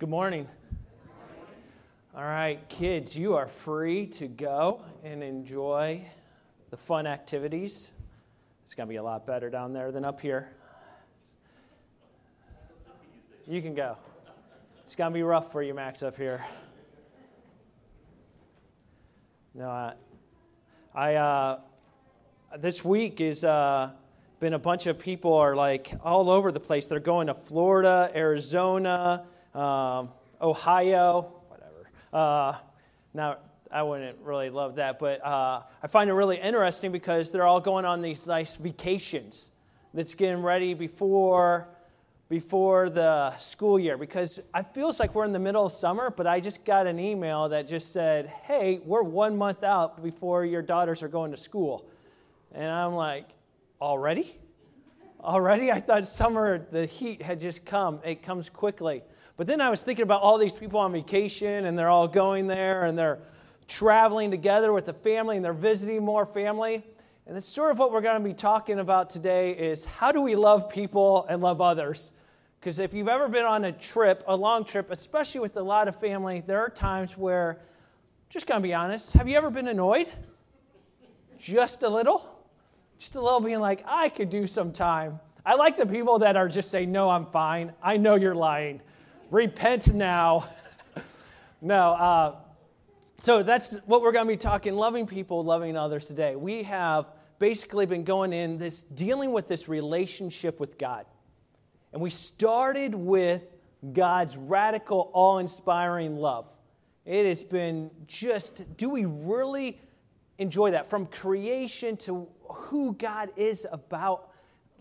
Good morning. All right, kids, you are free to go and enjoy the fun activities. It's going to be a lot better down there than up here. You can go. It's going to be rough for you, Max, up here. No, this week is been a bunch of people are like all over the place. They're going to Florida, Arizona, Ohio, whatever. Now, I wouldn't really love that, but I find it really interesting because they're all going on these nice vacations that's getting ready before the school year, because it feels like we're in the middle of summer, but I just got an email that just said, hey, we're 1 month out before your daughters are going to school. And I'm like, already? Already? I thought summer, the heat had just come. It comes quickly. But then I was thinking about all these people on vacation, and they're all going there, and they're traveling together with the family, and they're visiting more family. And that's sort of what we're going to be talking about today is how do we love people and love others? Because if you've ever been on a trip, a long trip, especially with a lot of family, there are times where, just going to be honest, have you ever been annoyed? Just a little? Just a little being like, I could do some time. I like the people that are just saying, no, I'm fine. I know you're lying. Repent now. No. So that's what we're going to be talking, loving people, loving others today. We have basically been going in this, dealing with this relationship with God. And we started with God's radical, awe-inspiring love. It has been just, do we really enjoy that? From creation to who God is about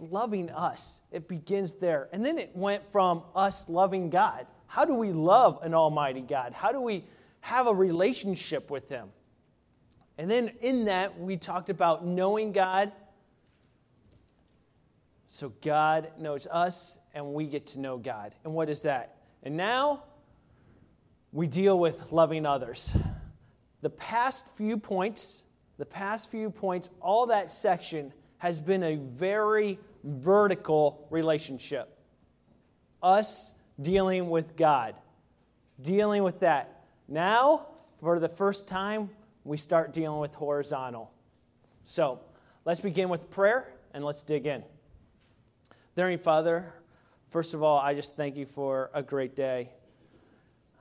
loving us. It begins there. And then it went from us loving God. How do we love an almighty God? How do we have a relationship with Him? And then in that, we talked about knowing God. So God knows us, and we get to know God. And what is that? And now, we deal with loving others. The past few points, all that section has been a very vertical relationship. Us dealing with God. Dealing with that. Now, for the first time, we start dealing with horizontal. So, let's begin with prayer, and let's dig in. Dear Father, first of all, I just thank you for a great day.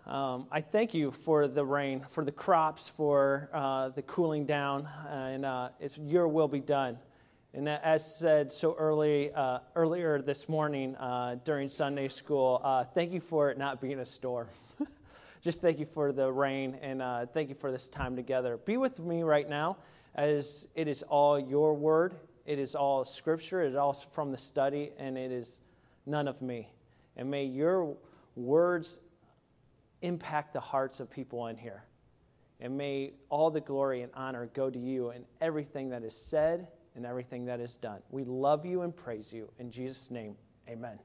I thank you for the rain, for the crops, for the cooling down, and it's your will be done. And as said so earlier this morning during Sunday school, thank you for it not being a storm. Just thank you for the rain, and thank you for this time together. Be with me right now, as it is all your word. It is all Scripture, it is all from the study, and it is none of me. And may your words impact the hearts of people in here. And may all the glory and honor go to you in everything that is said and everything that is done. We love you and praise you. In Jesus' name, amen.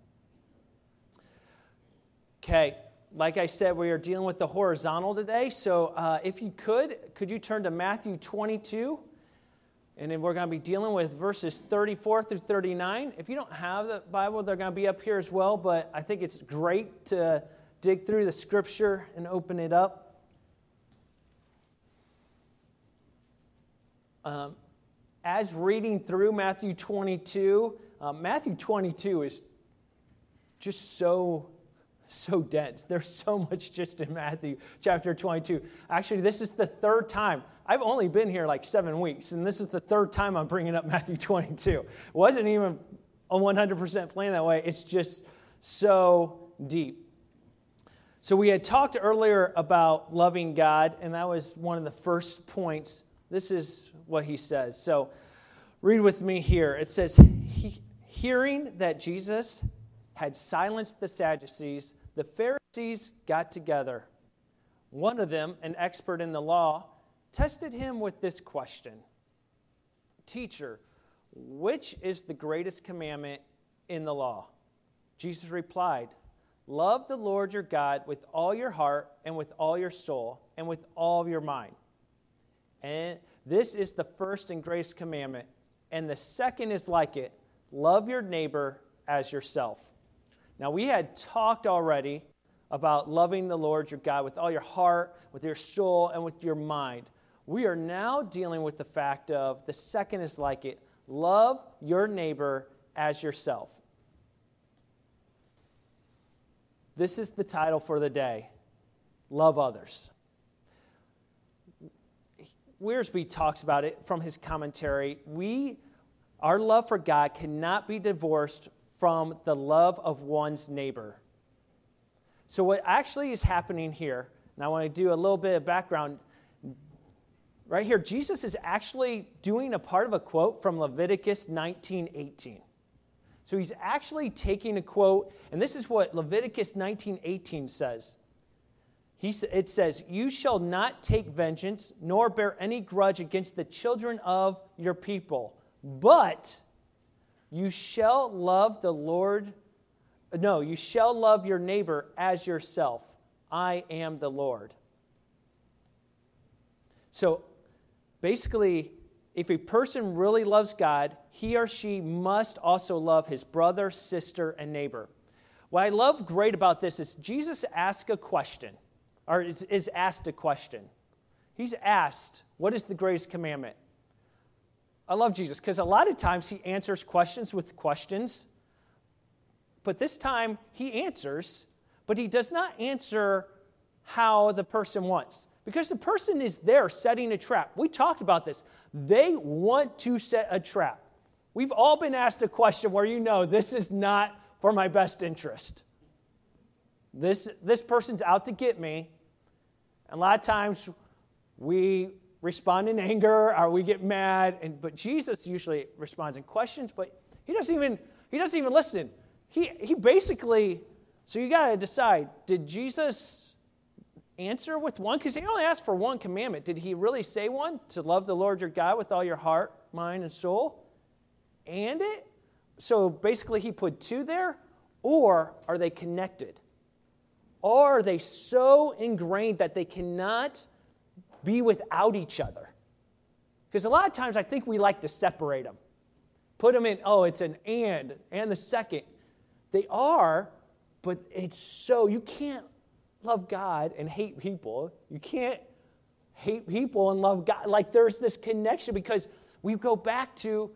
Okay, like I said, we are dealing with the horizontal today. So if you could you turn to Matthew 22? And then we're going to be dealing with verses 34 through 39. If you don't have the Bible, they're going to be up here as well. But I think it's great to dig through the Scripture and open it up. As reading through Matthew 22, is just so dense. There's so much just in Matthew chapter 22. Actually, this is the third time. I've only been here like 7 weeks, and this is the third time I'm bringing up Matthew 22. It wasn't even 100% planned that way. It's just so deep. So we had talked earlier about loving God, and that was one of the first points. This is what he says. So read with me here. It says, hearing that Jesus had silenced the Sadducees, the Pharisees got together. One of them, an expert in the law, tested him with this question. Teacher, which is the greatest commandment in the law? Jesus replied, love the Lord your God with all your heart and with all your soul and with all your mind. And this is the first and greatest commandment. And the second is like it. Love your neighbor as yourself. Now, we had talked already about loving the Lord your God with all your heart, with your soul, and with your mind. We are now dealing with the fact of the second is like it. Love your neighbor as yourself. This is the title for the day. Love others. Wearsby talks about it from his commentary. Our love for God cannot be divorced from the love of one's neighbor. So what actually is happening here, and I want to do a little bit of background right here, Jesus is actually doing a part of a quote from Leviticus 19:18. So he's actually taking a quote, and this is what Leviticus 19:18 says. It says, "You shall not take vengeance, nor bear any grudge against the children of your people, but you shall love the Lord. No, you shall love your neighbor as yourself. I am the Lord." So basically, if a person really loves God, he or she must also love his brother, sister, and neighbor. What I love great about this is Jesus asked a question. Or is asked a question. He's asked, what is the greatest commandment? I love Jesus because a lot of times he answers questions with questions. But this time he answers, but he does not answer how the person wants. Because the person is there setting a trap. We talked about this. They want to set a trap. We've all been asked a question where you know this is not for my best interest. This person's out to get me. And a lot of times we respond in anger or we get mad. But Jesus usually responds in questions, but he doesn't even listen. He basically, so you got to decide, did Jesus answer with one? Because he only asked for one commandment. Did he really say one? To love the Lord your God with all your heart, mind, and soul? And it? So basically he put two there, or are they connected? Or are they so ingrained that they cannot be without each other? Because a lot of times I think we like to separate them. Put them in, oh, it's an and the second. They are, but it's so, you can't love God and hate people. You can't hate people and love God. Like there's this connection because we go back to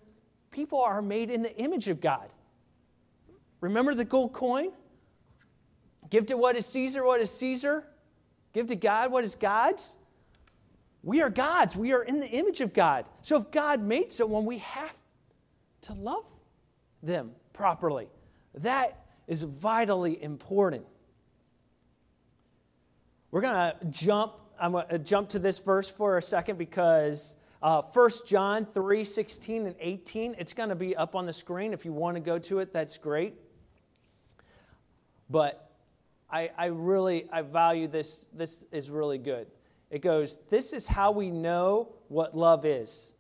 people are made in the image of God. Remember the gold coin? Give to what is Caesar. Give to God what is God's. We are God's. We are in the image of God. So if God made someone, we have to love them properly. That is vitally important. We're going to jump. I'm going to jump to this verse for a second because 1 John 3:16 and 18, it's going to be up on the screen. If you want to go to it, that's great. But I value this. This is really good. It goes, this is how we know what love is.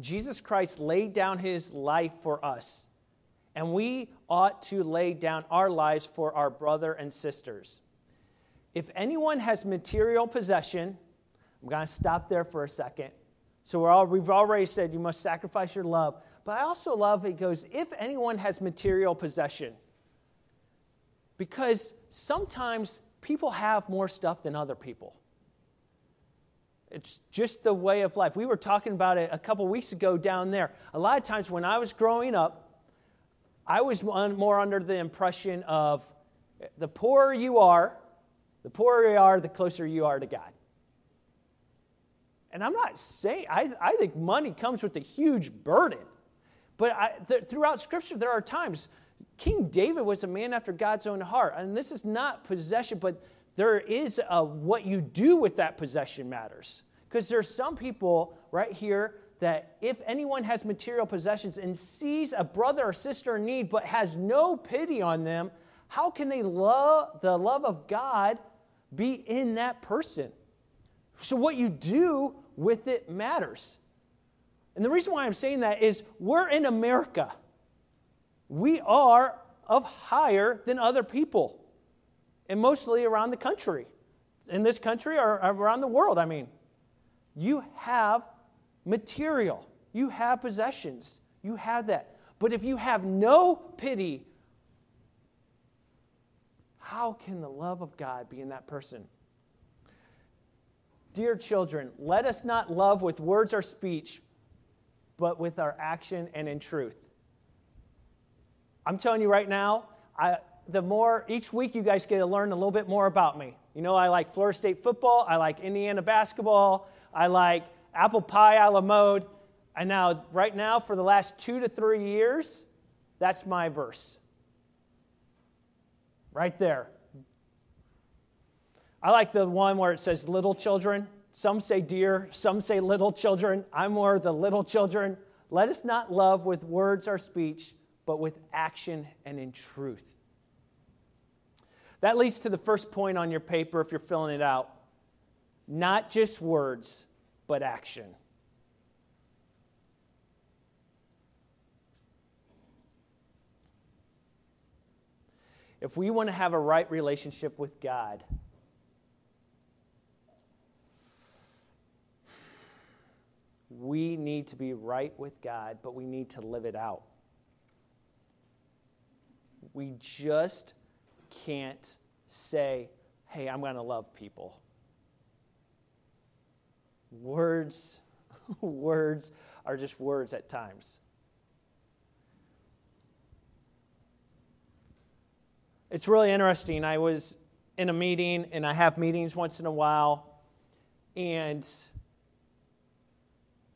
Jesus Christ laid down his life for us, and we ought to lay down our lives for our brother and sisters. If anyone has material possession, I'm going to stop there for a second. So we've already said you must sacrifice your love. But I also love it goes, if anyone has material possession. Because sometimes people have more stuff than other people. It's just the way of life. We were talking about it a couple weeks ago down there. A lot of times when I was growing up, I was more under the impression of the poorer you are, the closer you are to God. And I'm not saying, I think money comes with a huge burden. But throughout Scripture, there are times. King David was a man after God's own heart. And this is not possession, but there is what you do with that possession matters. Because there's some people right here that if anyone has material possessions and sees a brother or sister in need but has no pity on them, how can they the love of God be in that person? So what you do with it matters. And the reason why I'm saying that is we're in America. We are of higher than other people, and mostly around the country. In this country or around the world, I mean. You have material. You have possessions. You have that. But if you have no pity, How can the love of God be in that person? Dear children, let us not love with words or speech, but with our action and in truth. I'm telling you right now, the more each week you guys get to learn a little bit more about me. You know, I like Florida State football. I like Indiana basketball. I like apple pie a la mode. And now, right now, for the last 2 to 3 years, that's my verse. Right there. I like the one where it says little children. Some say dear, some say little children. I'm more the little children. Let us not love with words or speech, but with action and in truth. That leads to the first point on your paper if you're filling it out. Not just words, but action. If we want to have a right relationship with God, we need to be right with God, but we need to live it out. We just can't say, hey, I'm going to love people. Words are just words at times. It's really interesting. I was in a meeting, and I have meetings once in a while, and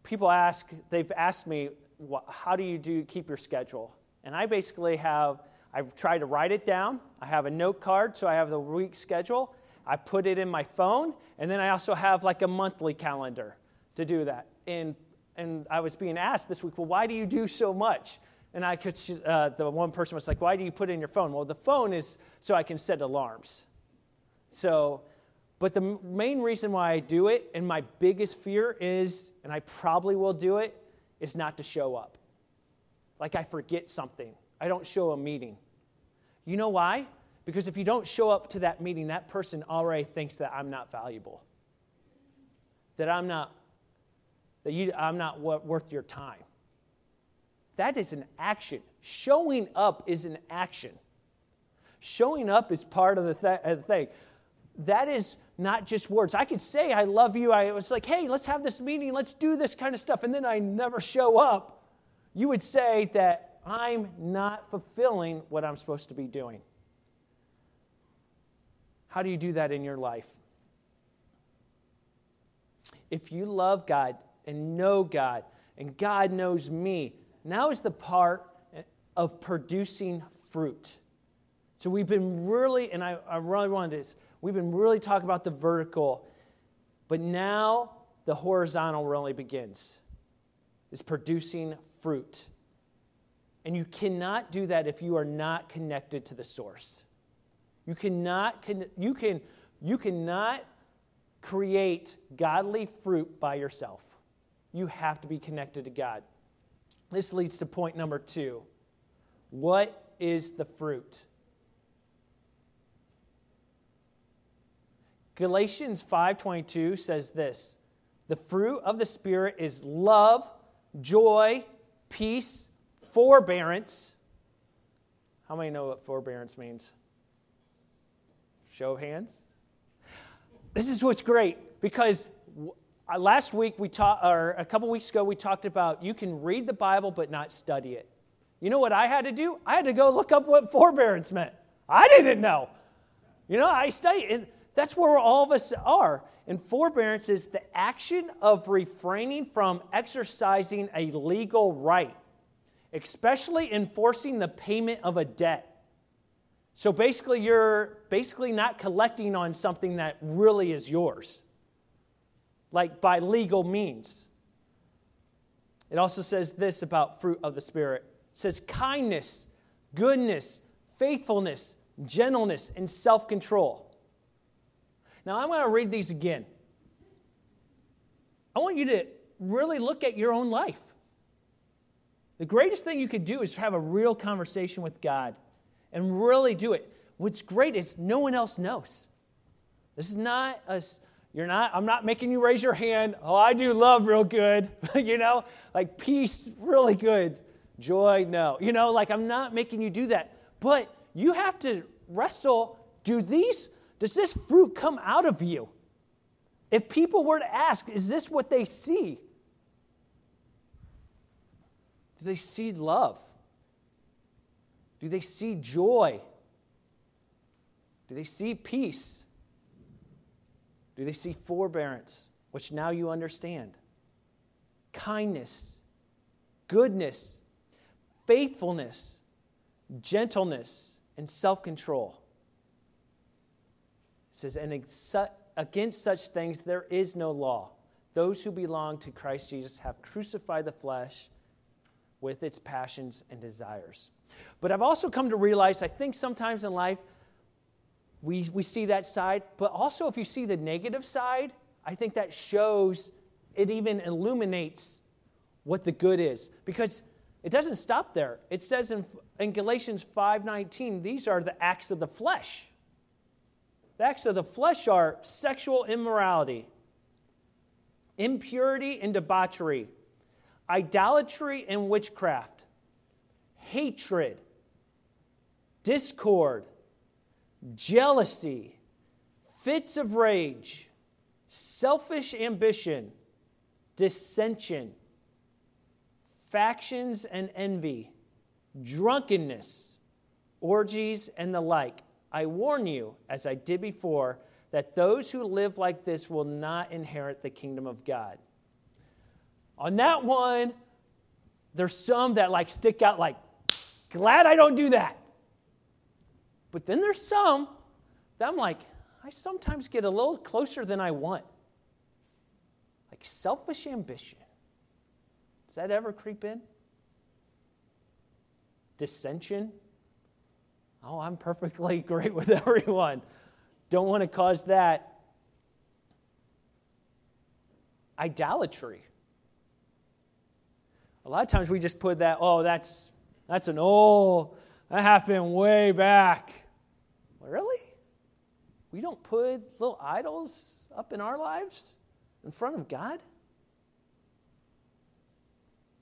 people they've asked me, how do you keep your schedule? And I basically I've tried to write it down. I have a note card, so I have the week schedule. I put it in my phone, and then I also have like a monthly calendar to do that. And I was being asked this week, well, why do you do so much? And I could, the one person was like, why do you put it in your phone? Well, the phone is so I can set alarms. So, but the main reason why I do it, and my biggest fear is, and I probably will do it, is not to show up. Like I forget something. I don't show a meeting. You know why? Because if you don't show up to that meeting, that person already thinks that I'm not valuable, I'm not worth your time. That is an action. Showing up is an action. Showing up is part of the thing. That is not just words. I can say I love you. I was like, hey, let's have this meeting. Let's do this kind of stuff. And then I never show up. You would say that I'm not fulfilling what I'm supposed to be doing. How do you do that in your life? If you love God and know God, and God knows me, now is the part of producing fruit. So we've been really, and I really wanted this, we've been really talking about the vertical, but now the horizontal really begins, is producing fruit. And you cannot do that if you are not connected to the source. You cannot create godly fruit by yourself. You have to be connected to God. This leads to point number 2. What is the fruit? Galatians 5:22 says this, the fruit of the Spirit is love, joy, peace, forbearance. How many know what forbearance means? Show of hands. This is what's great, because last week we taught, or a couple weeks ago we talked about you can read the Bible but not study it. You know what I had to do? I had to go look up what forbearance meant. I didn't know. You know, I studied, and that's where all of us are. And forbearance is the action of refraining from exercising a legal right, especially enforcing the payment of a debt. So basically, you're not collecting on something that really is yours, like by legal means. It also says this about fruit of the Spirit. It says kindness, goodness, faithfulness, gentleness, and self-control. Now, I'm going to read these again. I want you to really look at your own life. The greatest thing you could do is have a real conversation with God and really do it. What's great is no one else knows. This is not us. I'm not making you raise your hand. Oh, I do love real good. You know, like peace, really good. Joy, no. You know, like I'm not making you do that. But you have to wrestle. Does this fruit come out of you? If people were to ask, is this what they see? Do they see love? Do they see joy? Do they see peace? Do they see forbearance, which now you understand? Kindness, goodness, faithfulness, gentleness, and self-control. It says, and against such things there is no law. Those who belong to Christ Jesus have crucified the flesh with its passions and desires. But I've also come to realize, I think sometimes in life, we see that side, but also if you see the negative side, I think that shows, it even illuminates what the good is. Because it doesn't stop there. It says in Galatians 5:19, these are the acts of the flesh. The acts of the flesh are sexual immorality, impurity and debauchery, idolatry and witchcraft, hatred, discord, jealousy, fits of rage, selfish ambition, dissension, factions and envy, drunkenness, orgies, and the like. I warn you, as I did before, that those who live like this will not inherit the kingdom of God. On that one, there's some that like stick out like, glad I don't do that. But then there's some that I'm like, I sometimes get a little closer than I want. Like selfish ambition. Does that ever creep in? Dissension. Oh, I'm perfectly great with everyone. Don't want to cause that. Idolatry. A lot of times we just put that, oh, that's an old, that happened way back. Really? We don't put little idols up in our lives in front of God?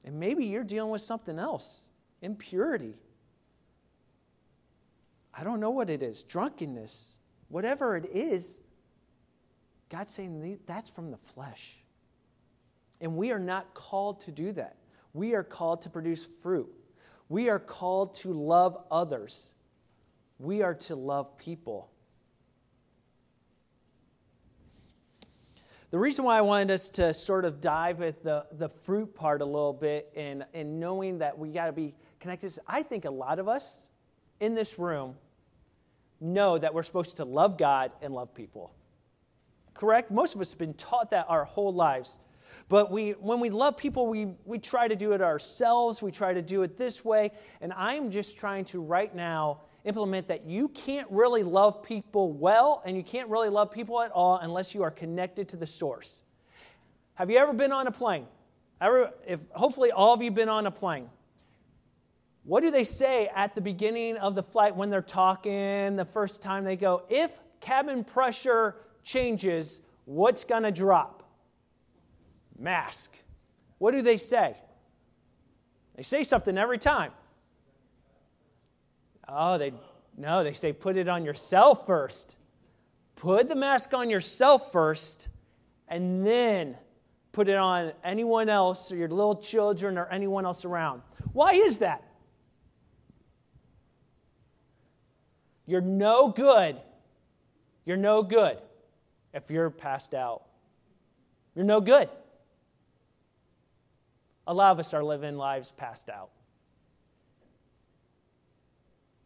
And maybe you're dealing with something else, impurity. I don't know what it is, drunkenness, whatever it is. God's saying that's from the flesh. And we are not called to do that. We are called to produce fruit. We are called to love others. We are to love people. The reason why I wanted us to sort of dive at the fruit part a little bit and knowing that we got to be connected, I think a lot of us in this room know that we're supposed to love God and love people. Correct? Most of us have been taught that our whole lives. But when we love people, we try to do it ourselves. We try to do it this way. And I'm just trying to right now implement that you can't really love people well and you can't really love people at all unless you are connected to the source. Have you ever been on a plane? Hopefully all of you have been on a plane. What do they say at the beginning of the flight when they're talking the first time? They go, if cabin pressure changes, what's going to drop? Mask. What do they say? They say something every time. Oh, they say put it on yourself first. Put the mask on yourself first, and then put it on anyone else or your little children or anyone else around. Why is that? You're no good. You're no good if you're passed out. You're no good. A lot of us are living lives passed out.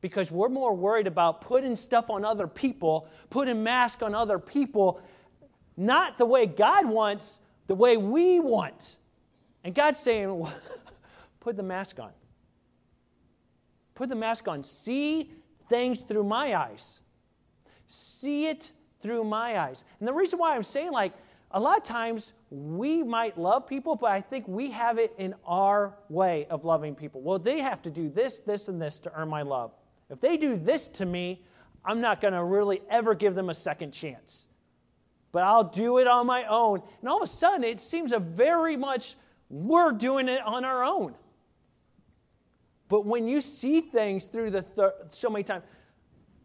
Because we're more worried about putting stuff on other people, putting masks on other people, not the way God wants, the way we want. And God's saying, put the mask on. Put the mask on. See things through my eyes. See it through my eyes. And the reason why I'm saying a lot of times we might love people, but I think we have it in our way of loving people. Well, they have to do this, this, and this to earn my love. If they do this to me, I'm not going to really ever give them a second chance. But I'll do it on my own. And all of a sudden, it seems very much we're doing it on our own. But when you see things through so many times,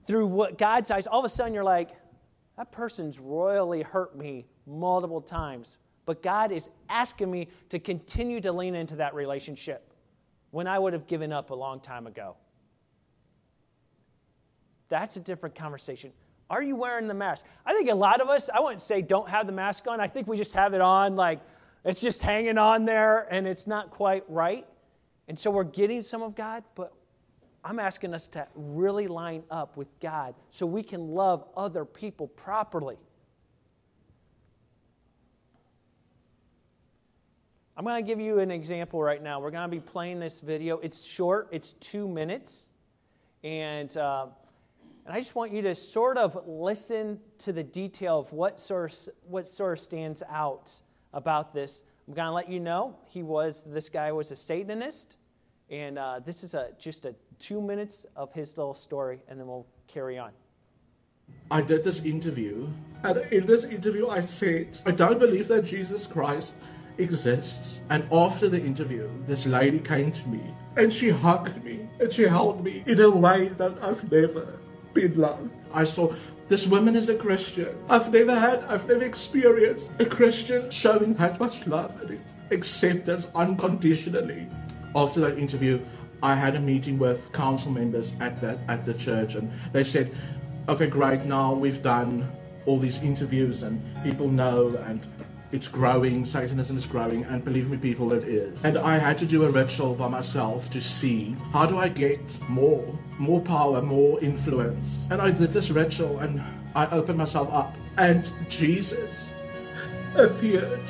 through what God says, all of a sudden you're like, that person's royally hurt me multiple times. But God is asking me to continue to lean into that relationship when I would have given up a long time ago. That's a different conversation. Are you wearing the mask? I think a lot of us, I wouldn't say don't have the mask on. I think we just have it on, like it's just hanging on there and it's not quite right. And so we're getting some of God, but I'm asking us to really line up with God so we can love other people properly. I'm going to give you an example right now. We're going to be playing this video. It's short. It's 2 minutes. And I just want you to sort of listen to the detail of what sort of stands out about this. I'm going to let you know this guy was a Satanist. And this is just 2 minutes of his little story, and then we'll carry on. I did this interview, and in this interview I said, I don't believe that Jesus Christ exists. And after the interview, this lady came to me and she hugged me and she held me in a way that I've never been loved. I saw this woman is a Christian. I've never experienced a Christian showing that much love and acceptance unconditionally. After that interview, I had a meeting with council members at the church, and they said, okay, great, now we've done all these interviews and people know and it's growing, Satanism is growing, and believe me people, it is. And I had to do a ritual by myself to see, how do I get more power, more influence? And I did this ritual and I opened myself up and Jesus appeared.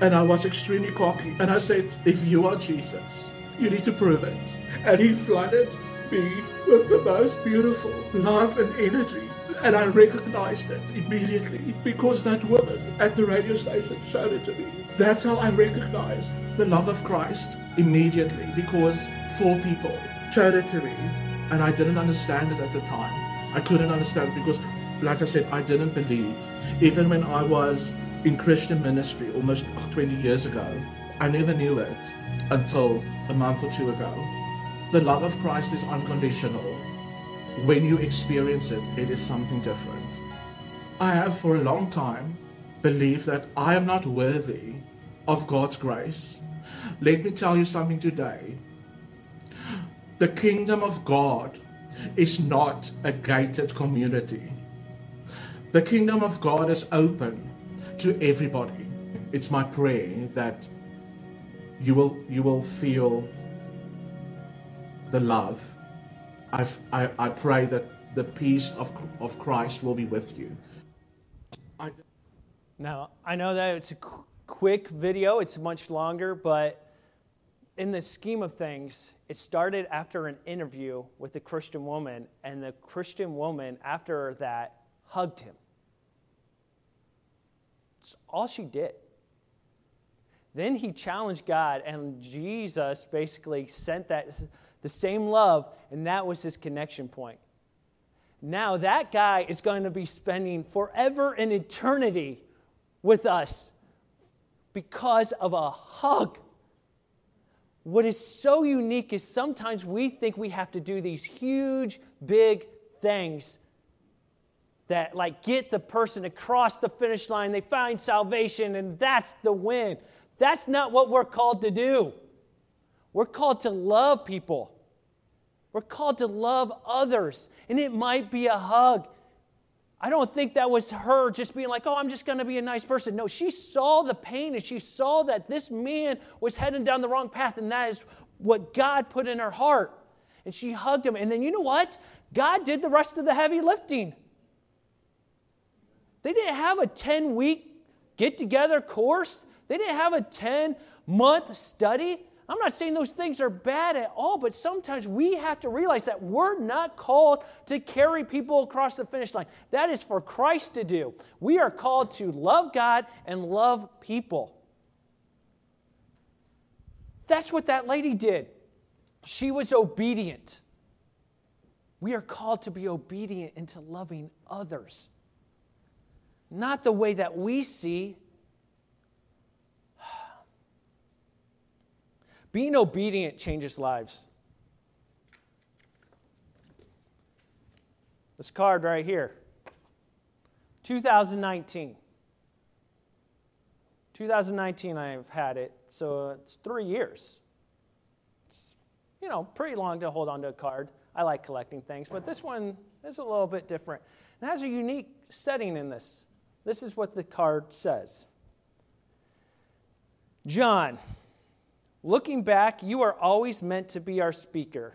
And I was extremely cocky and I said, if you are Jesus, you need to prove it. And he flooded me with the most beautiful love and energy. And I recognized it immediately because that woman at the radio station showed it to me. That's how I recognized the love of Christ immediately, because 4 people showed it to me and I didn't understand it at the time. I couldn't understand it because, like I said, I didn't believe. Even when I was in Christian ministry almost 20 years ago, I never knew it until a month or 2 ago. The love of Christ is unconditional. When you experience it, it is something different. I have for a long time believed that I am not worthy of God's grace. Let me tell you something today. The kingdom of God is not a gated community. The kingdom of God is open to everybody. It's my prayer that you will feel the love. I pray that the peace of Christ will be with you. Now, I know that it's a quick video, it's much longer, but in the scheme of things, it started after an interview with a Christian woman, and the Christian woman, after that, hugged him. It's all she did. Then he challenged God, and Jesus basically sent the same love, and that was his connection point. Now that guy is going to be spending forever and eternity with us because of a hug. What is so unique is sometimes we think we have to do these huge, big things that like get the person across the finish line, they find salvation, and that's the win. That's not what we're called to do. We're called to love people. We're called to love others, and it might be a hug. I don't think that was her just being like, oh, I'm just going to be a nice person. No, she saw the pain, and she saw that this man was heading down the wrong path, and that is what God put in her heart. And she hugged him, and then you know what? God did the rest of the heavy lifting. They didn't have a 10-week get-together course. They didn't have a 10-month study. I'm not saying those things are bad at all, but sometimes we have to realize that we're not called to carry people across the finish line. That is for Christ to do. We are called to love God and love people. That's what that lady did. She was obedient. We are called to be obedient into loving others. Not the way that we see. Being obedient changes lives. This card right here, 2019. 2019 I've had it, so it's 3 years. It's, you know, pretty long to hold on to a card. I like collecting things, but this one is a little bit different. It has a unique setting in this. This is what the card says. John, looking back, you are always meant to be our speaker,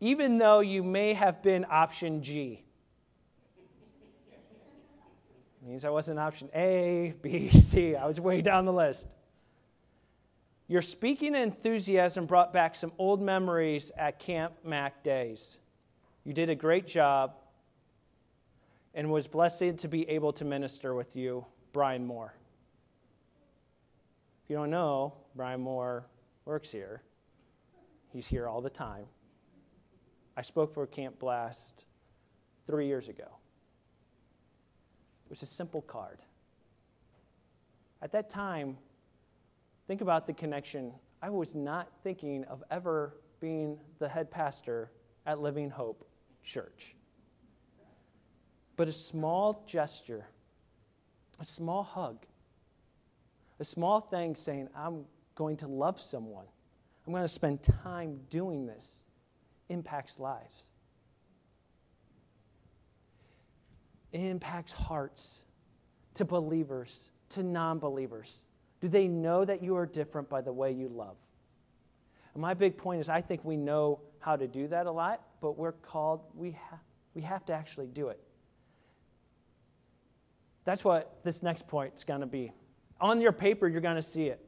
even though you may have been option G. It means I wasn't option A, B, C. I was way down the list. Your speaking enthusiasm brought back some old memories at Camp Mac days. You did a great job and was blessed to be able to minister with you, Brian Moore. If you don't know, Brian Moore works here. He's here all the time. I spoke for Camp Blast 3 years ago. It was a simple card. At that time, think about the connection. I was not thinking of ever being the head pastor at Living Hope Church. But a small gesture, a small hug, a small thing saying, I'm going to love someone. I'm going to spend time doing this, impacts lives. It impacts hearts, to believers, to non-believers. Do they know that you are different by the way you love? And my big point is I think we know how to do that a lot, but we're called, we have to actually do it. That's what this next point is going to be. On your paper, you're going to see it.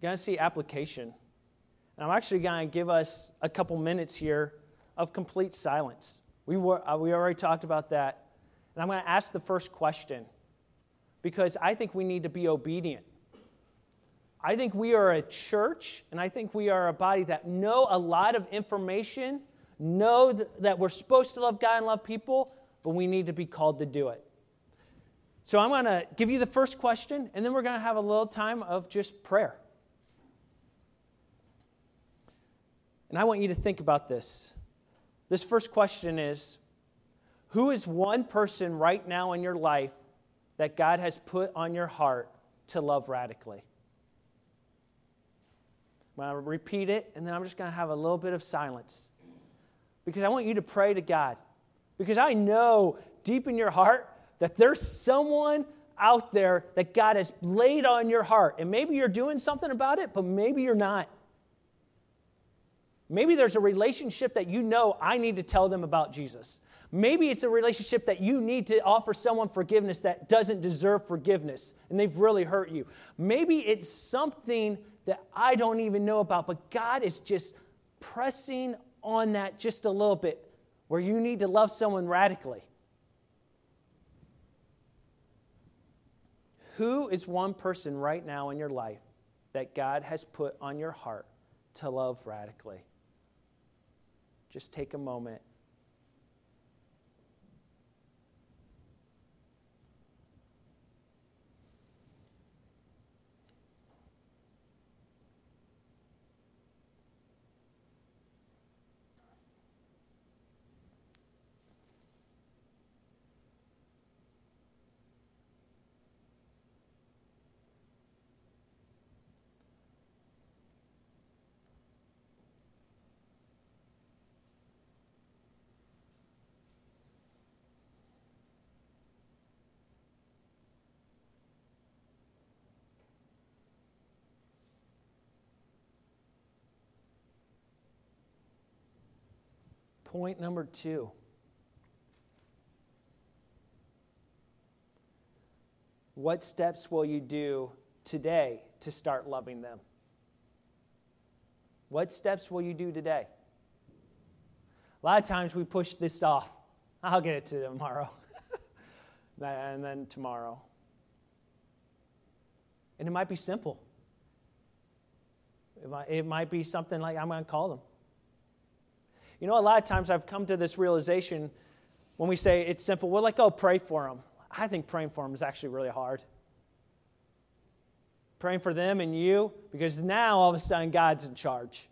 You're going to see application. And I'm actually going to give us a couple minutes here of complete silence. We already talked about that. And I'm going to ask the first question, because I think we need to be obedient. I think we are a church, and I think we are a body that know a lot of information, know that we're supposed to love God and love people, but we need to be called to do it. So I'm going to give you the first question, and then we're going to have a little time of just prayer. And I want you to think about this. This first question is, who is one person right now in your life that God has put on your heart to love radically? I'm going to repeat it, and then I'm just going to have a little bit of silence. Because I want you to pray to God. Because I know deep in your heart that there's someone out there that God has laid on your heart. And maybe you're doing something about it, but maybe you're not. Maybe there's a relationship that you know I need to tell them about Jesus. Maybe it's a relationship that you need to offer someone forgiveness that doesn't deserve forgiveness, and they've really hurt you. Maybe it's something that I don't even know about, but God is just pressing on that just a little bit, where you need to love someone radically. Who is one person right now in your life that God has put on your heart to love radically? Just take a moment. Point number two. What steps will you do today to start loving them? What steps will you do today? A lot of times we push this off. I'll get it to tomorrow. And then tomorrow. And it might be simple. It might be something like, I'm going to call them. You know, a lot of times I've come to this realization when we say it's simple, we're like, oh, pray for them. I think praying for them is actually really hard. Praying for them and you, because now all of a sudden God's in charge.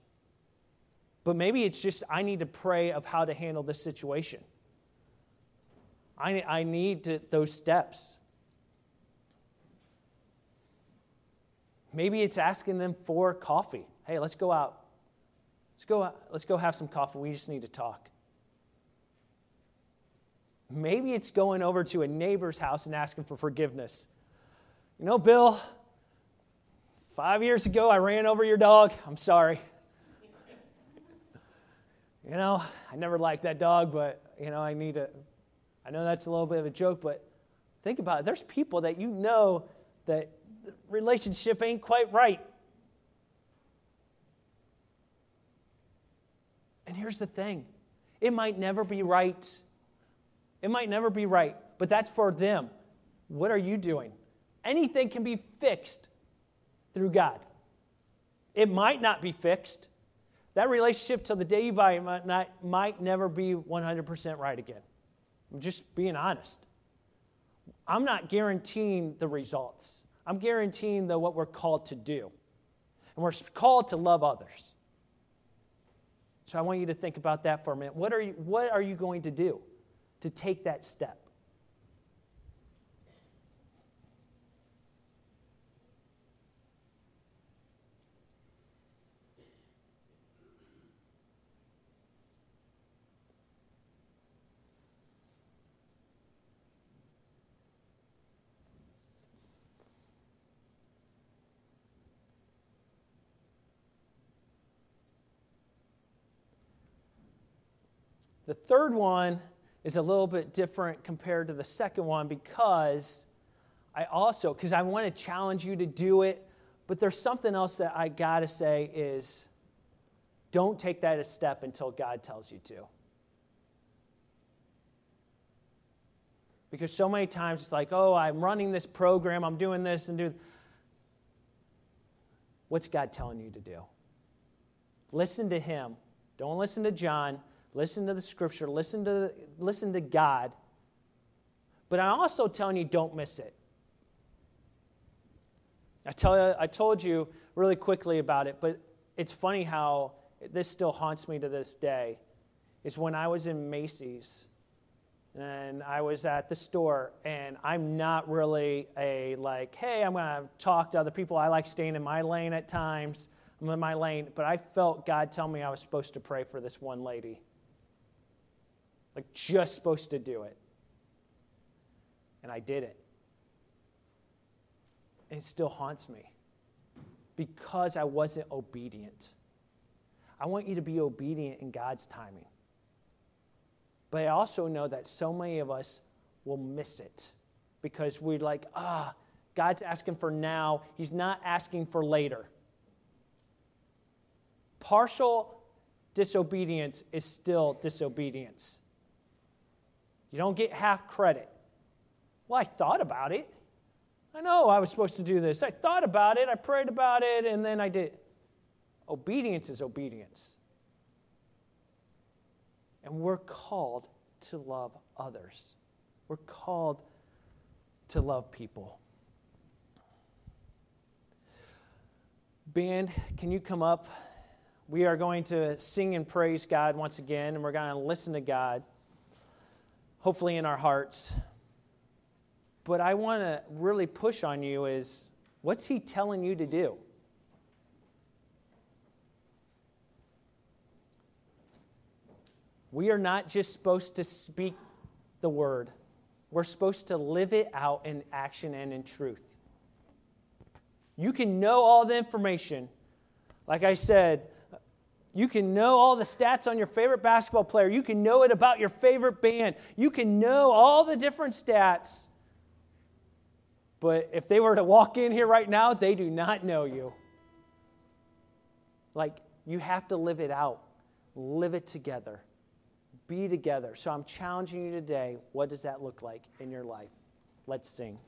But maybe it's just I need to pray of how to handle this situation. I need those steps. Maybe it's asking them for coffee. Hey, let's go out. Let's go have some coffee. We just need to talk. Maybe it's going over to a neighbor's house and asking for forgiveness. You know, Bill, 5 years ago I ran over your dog. I'm sorry. You know, I never liked that dog, but, you know, I know that's a little bit of a joke, but think about it. There's people that you know that the relationship ain't quite right. And here's the thing. It might never be right. It might never be right, but that's for them. What are you doing? Anything can be fixed through God. It might not be fixed. That relationship till the day you buy it might never be 100% right again. I'm just being honest. I'm not guaranteeing the results. I'm guaranteeing what we're called to do. And we're called to love others. So I want you to think about that for a minute. What are you going to do to take that step? The third one is a little bit different compared to the second one because I want to challenge you to do it, but there's something else that I got to say is don't take that a step until God tells you to. Because so many times it's like, oh, I'm running this program, I'm doing this and doing. What's God telling you to do? Listen to Him. Don't listen to John. Listen to the scripture. Listen to God. But I'm also telling you, don't miss it. I told you really quickly about it, but it's funny how this still haunts me to this day. Is when I was in Macy's and I was at the store, and I'm not really hey, I'm going to talk to other people. I like staying in my lane at times. I'm in my lane, but I felt God tell me I was supposed to pray for this one lady. Just supposed to do it. And I did it. And it still haunts me because I wasn't obedient. I want you to be obedient in God's timing. But I also know that so many of us will miss it because we're God's asking for now. He's not asking for later. Partial disobedience is still disobedience. You don't get half credit. Well, I thought about it. I know I was supposed to do this. I thought about it. I prayed about it, and then I did. Obedience is obedience. And we're called to love others. We're called to love people. Band, can you come up? We are going to sing and praise God once again, and we're going to listen to God. Hopefully in our hearts. But I want to really push on you is, what's He telling you to do? We are not just supposed to speak the word. We're supposed to live it out in action and in truth. You can know all the information. Like I said, you can know all the stats on your favorite basketball player. You can know it about your favorite band. You can know all the different stats. But if they were to walk in here right now, they do not know you. You have to live it out. Live it together. Be together. So I'm challenging you today. What does that look like in your life? Let's sing.